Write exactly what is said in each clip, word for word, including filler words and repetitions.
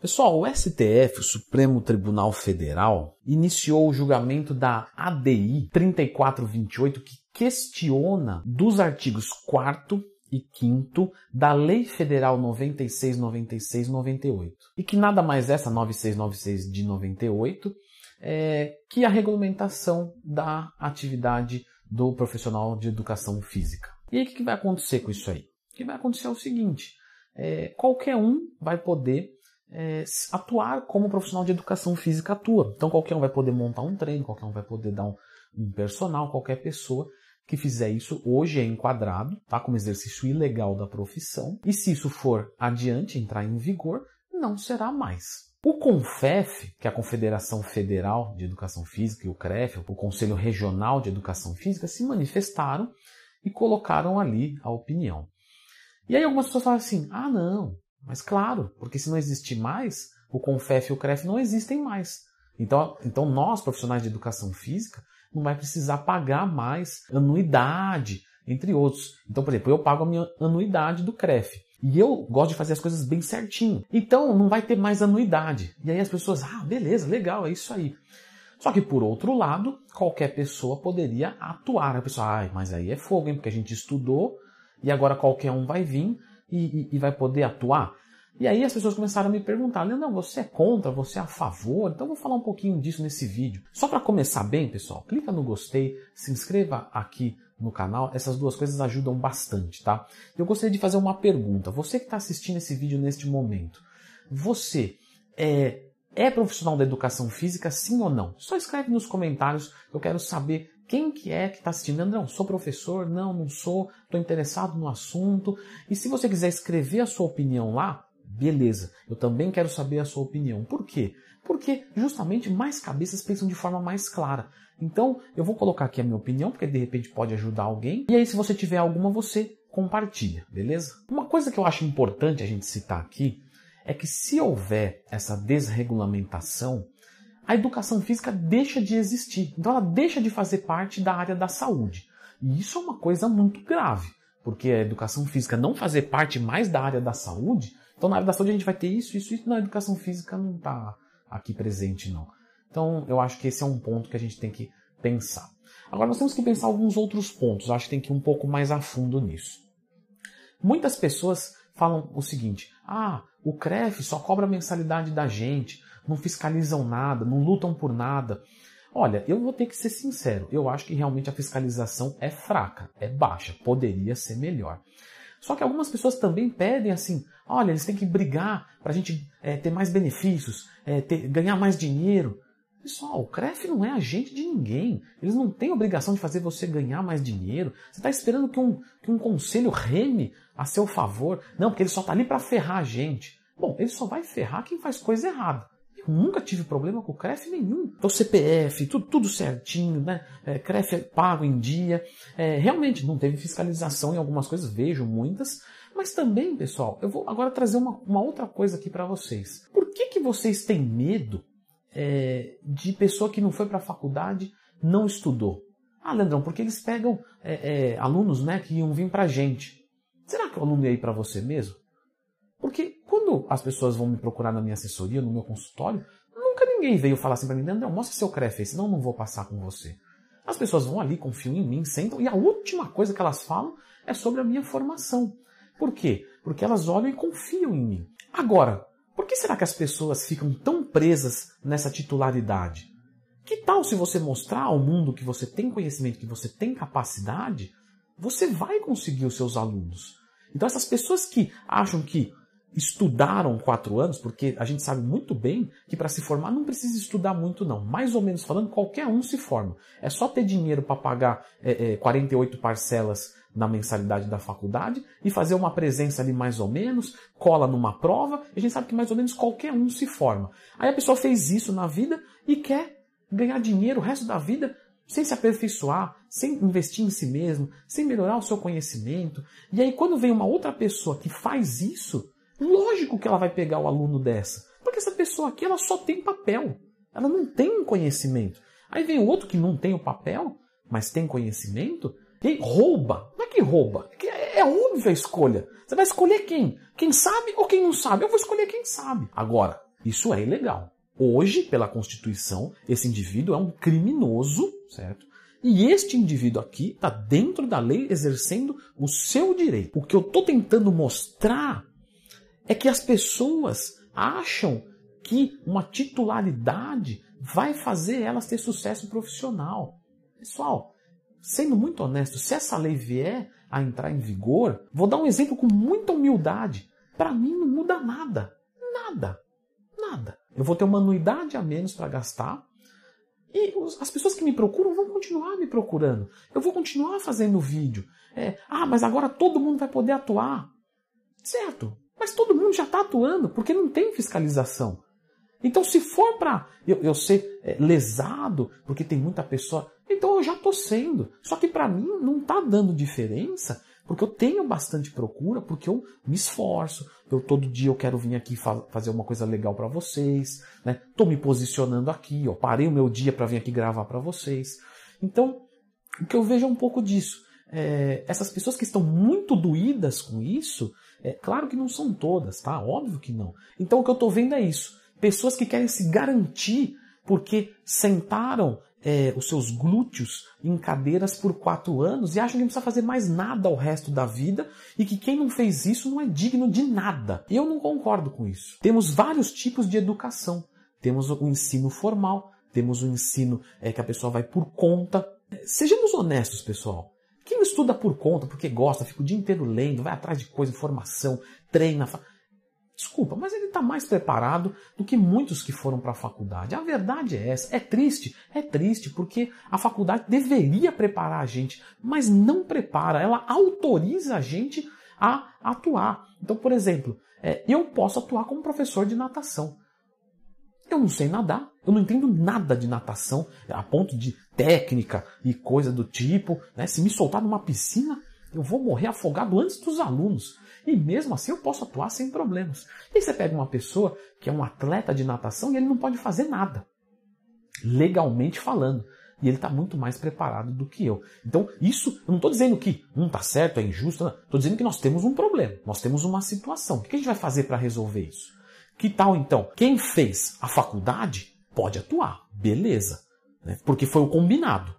Pessoal, o S T F, o Supremo Tribunal Federal, iniciou o julgamento da A D I trinta e quatro vinte e oito, que questiona dos artigos quarto e quinto da Lei Federal noventa e seis, noventa e seis, noventa e oito. E que nada mais é essa nove seis nove seis de noventa e oito é, que a regulamentação da atividade do profissional de educação física. E aí o que vai acontecer com isso aí? O que vai acontecer é o seguinte, é, qualquer um vai poder É, atuar como o profissional de educação física atua. Então qualquer um vai poder montar um treino, qualquer um vai poder dar um, um personal, qualquer pessoa que fizer isso hoje é enquadrado, tá, como exercício ilegal da profissão, e se isso for adiante, entrar em vigor, não será mais. O CONFEF, que é a Confederação Federal de Educação Física, e o CREF, o Conselho Regional de Educação Física, se manifestaram e colocaram ali a opinião. E aí algumas pessoas falam assim, ah não, mas claro, porque se não existir mais, o CONFEF e o CREF não existem mais. Então, então nós, profissionais de educação física, não vai precisar pagar mais anuidade, entre outros. Então, por exemplo, eu pago a minha anuidade do CREF. E eu gosto de fazer as coisas bem certinho. Então, não vai ter mais anuidade. E aí as pessoas, ah, beleza, legal, é isso aí. Só que, por outro lado, qualquer pessoa poderia atuar. A pessoa, ai, mas aí é fogo, hein, porque a gente estudou e agora qualquer um vai vir E, e, e vai poder atuar? E aí as pessoas começaram a me perguntar, Leandrão, você é contra, você é a favor? Então eu vou falar um pouquinho disso nesse vídeo. Só para começar bem, pessoal, clica no gostei, se inscreva aqui no canal, essas duas coisas ajudam bastante, tá? Eu gostaria de fazer uma pergunta, você que está assistindo esse vídeo neste momento, você é, é profissional da educação física, sim ou não? Só escreve nos comentários, eu quero saber quem que é que está assistindo. Leandrão, sou professor? Não, não sou. Estou interessado no assunto. E se você quiser escrever a sua opinião lá, beleza. Eu também quero saber a sua opinião. Por quê? Porque justamente mais cabeças pensam de forma mais clara. Então, eu vou colocar aqui a minha opinião, porque de repente pode ajudar alguém. E aí, se você tiver alguma, você compartilha, beleza? Uma coisa que eu acho importante a gente citar aqui é que se houver essa desregulamentação, a educação física deixa de existir, então ela deixa de fazer parte da área da saúde. E isso é uma coisa muito grave, porque a educação física não fazer parte mais da área da saúde, então na área da saúde a gente vai ter isso, isso, isso, na educação física não está aqui presente não. Então eu acho que esse é um ponto que a gente tem que pensar. Agora nós temos que pensar alguns outros pontos, eu acho que tem que ir um pouco mais a fundo nisso. Muitas pessoas falam o seguinte, ah, o CREF só cobra a mensalidade da gente, não fiscalizam nada, não lutam por nada. Olha, eu vou ter que ser sincero, eu acho que realmente a fiscalização é fraca, é baixa, poderia ser melhor. Só que algumas pessoas também pedem assim, olha, eles têm que brigar para a gente é, ter mais benefícios, é, ter, ganhar mais dinheiro. Pessoal, o CREF não é agente de ninguém, eles não têm obrigação de fazer você ganhar mais dinheiro. Você está esperando que um, que um conselho reme a seu favor? Não, porque ele só está ali para ferrar a gente. Bom, ele só vai ferrar quem faz coisa errada. Eu nunca tive problema com o CREF nenhum. Então C P F, tudo, tudo certinho, né? É, CREF é pago em dia. É, realmente não teve fiscalização em algumas coisas, vejo muitas. Mas também, pessoal, eu vou agora trazer uma, uma outra coisa aqui para vocês. Por que que vocês têm medo é, de pessoa que não foi para a faculdade, não estudou? Ah, Leandrão, porque eles pegam é, é, alunos, né, que iam vir para a gente. Será que o aluno ia ir para você mesmo? Porque quando as pessoas vão me procurar na minha assessoria, no meu consultório, nunca ninguém veio falar assim para mim, Leandrão, mostra seu CREF aí, senão eu não vou passar com você. As pessoas vão ali, confiam em mim, sentam, e a última coisa que elas falam é sobre a minha formação. Por quê? Porque elas olham e confiam em mim. Agora, por que será que as pessoas ficam tão presas nessa titularidade? Que tal se você mostrar ao mundo que você tem conhecimento, que você tem capacidade, você vai conseguir os seus alunos. Então essas pessoas que acham que estudaram quatro anos, porque a gente sabe muito bem que para se formar não precisa estudar muito não, mais ou menos falando, qualquer um se forma, é só ter dinheiro para pagar é, é, quarenta e oito parcelas na mensalidade da faculdade e fazer uma presença ali mais ou menos, cola numa prova, e a gente sabe que mais ou menos qualquer um se forma. Aí a pessoa fez isso na vida e quer ganhar dinheiro o resto da vida sem se aperfeiçoar, sem investir em si mesmo, sem melhorar o seu conhecimento. E aí quando vem uma outra pessoa que faz isso, lógico que ela vai pegar o aluno dessa, porque essa pessoa aqui ela só tem papel, ela não tem conhecimento. Aí vem o outro que não tem o papel, mas tem conhecimento, e rouba. Não é que rouba, é óbvia a escolha. Você vai escolher quem? Quem sabe ou quem não sabe? Eu vou escolher quem sabe. Agora, Isso é ilegal. Hoje, pela Constituição, esse indivíduo é um criminoso, certo? E este indivíduo aqui está dentro da lei exercendo o seu direito. O que eu estou tentando mostrar é que as pessoas acham que uma titularidade vai fazer elas ter sucesso profissional. Pessoal, sendo muito honesto, se essa lei vier a entrar em vigor, vou dar um exemplo com muita humildade. Para mim não muda nada. Nada. Nada. Eu vou ter uma anuidade a menos para gastar e as pessoas que me procuram vão continuar me procurando. Eu vou continuar fazendo vídeo. É, ah, mas agora todo mundo vai poder atuar. Certo. Mas todo mundo já está atuando porque não tem fiscalização. Então se for para eu, eu ser é, lesado porque tem muita pessoa... Então eu já estou sendo. Só que para mim não está dando diferença, porque eu tenho bastante procura, porque eu me esforço. Eu, todo dia eu quero vir aqui fa fazer uma coisa legal para vocês. Estou me posicionando aqui. Ó, parei o meu dia para vir aqui gravar para vocês. Então o que eu vejo é um pouco disso. É, essas pessoas que estão muito doídas com isso, é claro que não são todas, tá? Óbvio que não. Então o que eu estou vendo é isso. Pessoas que querem se garantir porque sentaram É, os seus glúteos em cadeiras por quatro anos e acham que não precisa fazer mais nada ao resto da vida e que quem não fez isso não é digno de nada. Eu não concordo com isso. Temos vários tipos de educação. Temos o ensino formal, temos o ensino é, que a pessoa vai por conta. Sejamos honestos, pessoal. Quem não estuda por conta, porque gosta, fica o dia inteiro lendo, vai atrás de coisa, informação, treina... Fa... Desculpa, mas ele está mais preparado do que muitos que foram para a faculdade. A verdade é essa. É triste? É triste, porque a faculdade deveria preparar a gente, mas não prepara. Ela autoriza a gente a atuar. Então, por exemplo, é, eu posso atuar como professor de natação. Eu não sei nadar, eu não entendo nada de natação, a ponto de técnica e coisa do tipo, né? Se me soltar numa piscina, eu vou morrer afogado antes dos alunos. E mesmo assim eu posso atuar sem problemas. E você pega uma pessoa que é um atleta de natação e ele não pode fazer nada, legalmente falando. E ele está muito mais preparado do que eu. Então isso, eu não estou dizendo que um está certo, é injusto. Estou dizendo que nós temos um problema. Nós temos uma situação. O que a gente vai fazer para resolver isso? Que tal então? Quem fez a faculdade pode atuar. Beleza. Porque foi o combinado.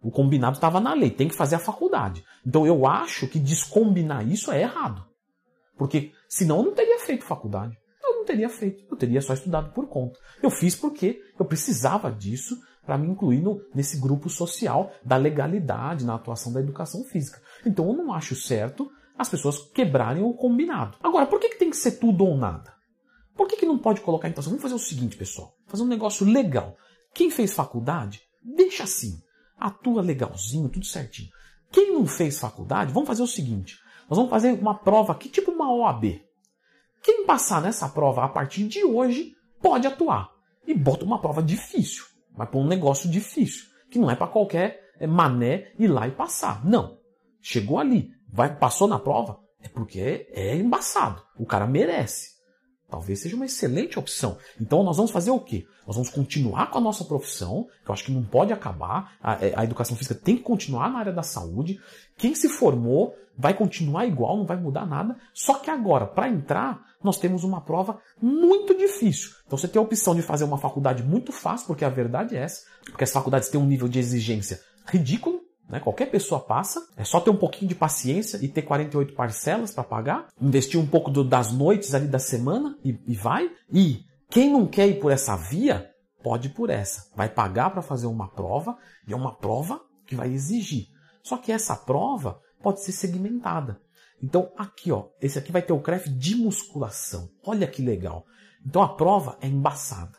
O combinado estava na lei, tem que fazer a faculdade. Então eu acho que descombinar isso é errado. Porque senão eu não teria feito faculdade. Eu não teria feito, eu teria só estudado por conta. Eu fiz porque eu precisava disso para me incluir no, nesse grupo social da legalidade na atuação da educação física. Então eu não acho certo as pessoas quebrarem o combinado. Agora, por que, que tem que ser tudo ou nada? Por que, que não pode colocar então? Vamos fazer o seguinte, pessoal. Fazer um negócio legal. Quem fez faculdade, deixa assim. Atua legalzinho, tudo certinho. Quem não fez faculdade, vamos fazer o seguinte. Nós vamos fazer uma prova aqui, tipo uma O A B. Quem passar nessa prova a partir de hoje, pode atuar. E bota uma prova difícil. Vai pôr um negócio difícil. Que não é para qualquer mané ir lá e passar. Não. Chegou ali, vai, passou na prova, é porque é embaçado. O cara merece. Talvez seja uma excelente opção. Então nós vamos fazer o quê? Nós vamos continuar com a nossa profissão, que eu acho que não pode acabar. A, a educação física tem que continuar na área da saúde. Quem se formou vai continuar igual, não vai mudar nada. Só que agora, para entrar, nós temos uma prova muito difícil. Então você tem a opção de fazer uma faculdade muito fácil, porque a verdade é essa. Porque as faculdades têm um nível de exigência ridículo. Né? Qualquer pessoa passa, é só ter um pouquinho de paciência e ter quarenta e oito parcelas para pagar, investir um pouco do, das noites ali da semana e, e vai. E quem não quer ir por essa via, pode ir por essa. Vai pagar para fazer uma prova e é uma prova que vai exigir. Só que essa prova pode ser segmentada. Então aqui, ó, esse aqui vai ter o C R E F de musculação. Olha que legal. Então a prova é embaçada.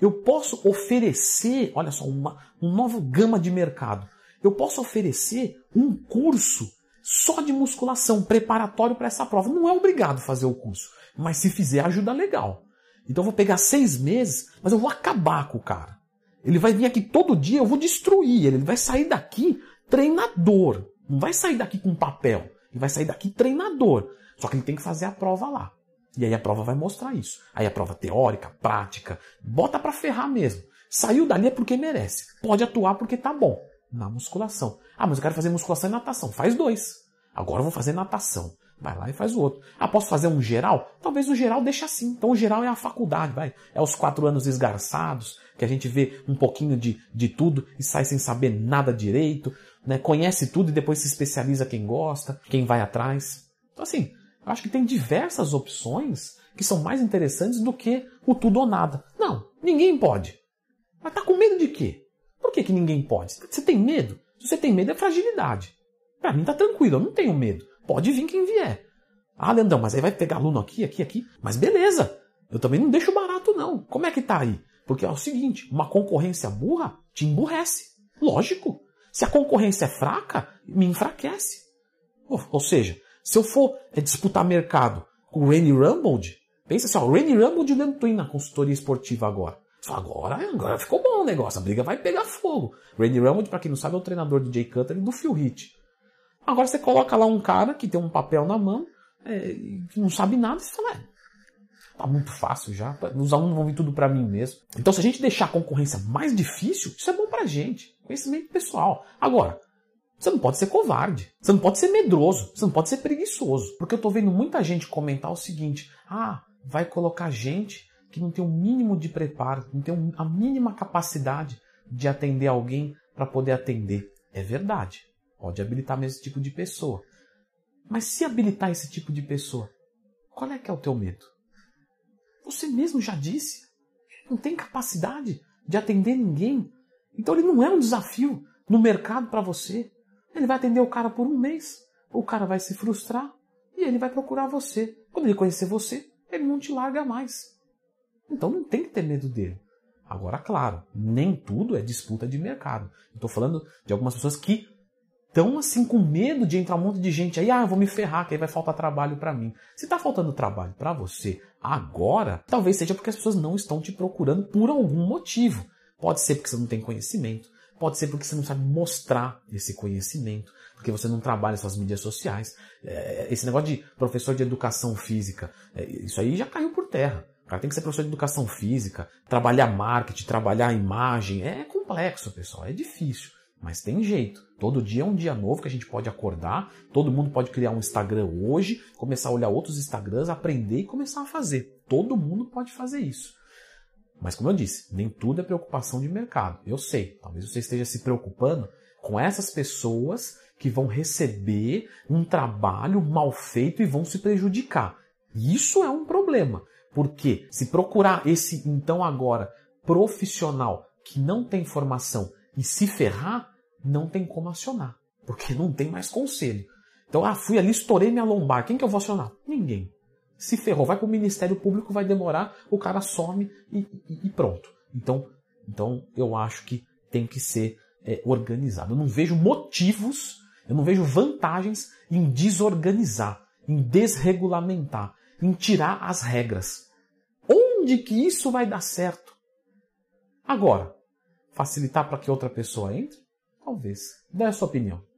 Eu posso oferecer, olha só, uma, uma nova gama de mercado. Eu posso oferecer um curso só de musculação, preparatório para essa prova. Não é obrigado fazer o curso, mas se fizer, ajuda legal. Então eu vou pegar seis meses, mas eu vou acabar com o cara. Ele vai vir aqui todo dia, eu vou destruir ele. Ele vai sair daqui treinador. Não vai sair daqui com papel. Ele vai sair daqui treinador. Só que ele tem que fazer a prova lá. E aí a prova vai mostrar isso. Aí a prova teórica, prática, bota para ferrar mesmo. Saiu dali é porque merece. Pode atuar porque tá bom. Na musculação. Ah, mas eu quero fazer musculação e natação. Faz dois. Agora eu vou fazer natação. Vai lá e faz o outro. Ah, posso fazer um geral? Talvez o geral deixe assim. Então o geral é a faculdade, vai. É os quatro anos esgarçados, que a gente vê um pouquinho de, de tudo e sai sem saber nada direito, né? Conhece tudo e depois se especializa quem gosta, quem vai atrás. Então assim, eu acho que tem diversas opções que são mais interessantes do que o tudo ou nada. Não, ninguém pode. Mas tá com medo de quê? Por que que ninguém pode? Você tem medo? Se você tem medo é fragilidade. Pra mim tá tranquilo, eu não tenho medo. Pode vir quem vier. Ah, Leandrão, mas aí vai pegar aluno aqui, aqui, aqui. Mas beleza, eu também não deixo barato não. Como é que tá aí? Porque é o seguinte, uma concorrência burra te emburrece. Lógico. Se a concorrência é fraca, me enfraquece. Ou, ou seja, se eu for é, disputar mercado com o Renny Rumbled, pensa assim, ó, o Renny Rumbled dentro do na consultoria esportiva agora. Agora, agora ficou bom o negócio, a briga vai pegar fogo. Randy Rambod, para quem não sabe, é o treinador do Jay Cutter e do Phil Heath. Agora você coloca lá um cara que tem um papel na mão, é, que não sabe nada, e você fala, é, tá muito fácil já, os alunos vão vir tudo para mim mesmo. Então se a gente deixar a concorrência mais difícil, isso é bom pra gente, conhecimento pessoal. Agora, você não pode ser covarde, você não pode ser medroso, você não pode ser preguiçoso, porque eu tô vendo muita gente comentar o seguinte, ah, vai colocar gente que não tem o mínimo de preparo, não tem a mínima capacidade de atender alguém para poder atender. É verdade, pode habilitar mesmo esse tipo de pessoa. Mas se habilitar esse tipo de pessoa, qual é que é o teu medo? Você mesmo já disse, não tem capacidade de atender ninguém. Então ele não é um desafio no mercado para você. Ele vai atender o cara por um mês, o cara vai se frustrar e ele vai procurar você. Quando ele conhecer você, ele não te larga mais. Então não tem que ter medo dele. Agora, claro, nem tudo é disputa de mercado. Estou falando de algumas pessoas que estão assim com medo de entrar um monte de gente aí. Ah, eu vou me ferrar, que aí vai faltar trabalho para mim. Se está faltando trabalho para você agora, talvez seja porque as pessoas não estão te procurando por algum motivo. Pode ser porque você não tem conhecimento. Pode ser porque você não sabe mostrar esse conhecimento. Porque você não trabalha suas mídias sociais. Esse negócio de professor de educação física, isso aí já caiu por terra. O cara tem que ser professor de educação física, trabalhar marketing, trabalhar imagem. É complexo, pessoal, é difícil, mas tem jeito. Todo dia é um dia novo que a gente pode acordar, todo mundo pode criar um Instagram hoje, começar a olhar outros Instagrams, aprender e começar a fazer. Todo mundo pode fazer isso. Mas como eu disse, nem tudo é preocupação de mercado. Eu sei, talvez você esteja se preocupando com essas pessoas que vão receber um trabalho mal feito e vão se prejudicar. Isso é um problema. Porque se procurar esse, então agora, profissional que não tem formação e se ferrar, não tem como acionar. Porque não tem mais conselho. Então, ah, fui ali, estourei minha lombar. Quem que eu vou acionar? Ninguém. Se ferrou, vai para o Ministério Público, vai demorar, o cara some e, e, e pronto. Então, então, eu acho que tem que ser é, organizado. Eu não vejo motivos, eu não vejo vantagens em desorganizar, em desregulamentar, em tirar as regras. Onde que isso vai dar certo? Agora, facilitar para que outra pessoa entre? Talvez. Dá a sua opinião.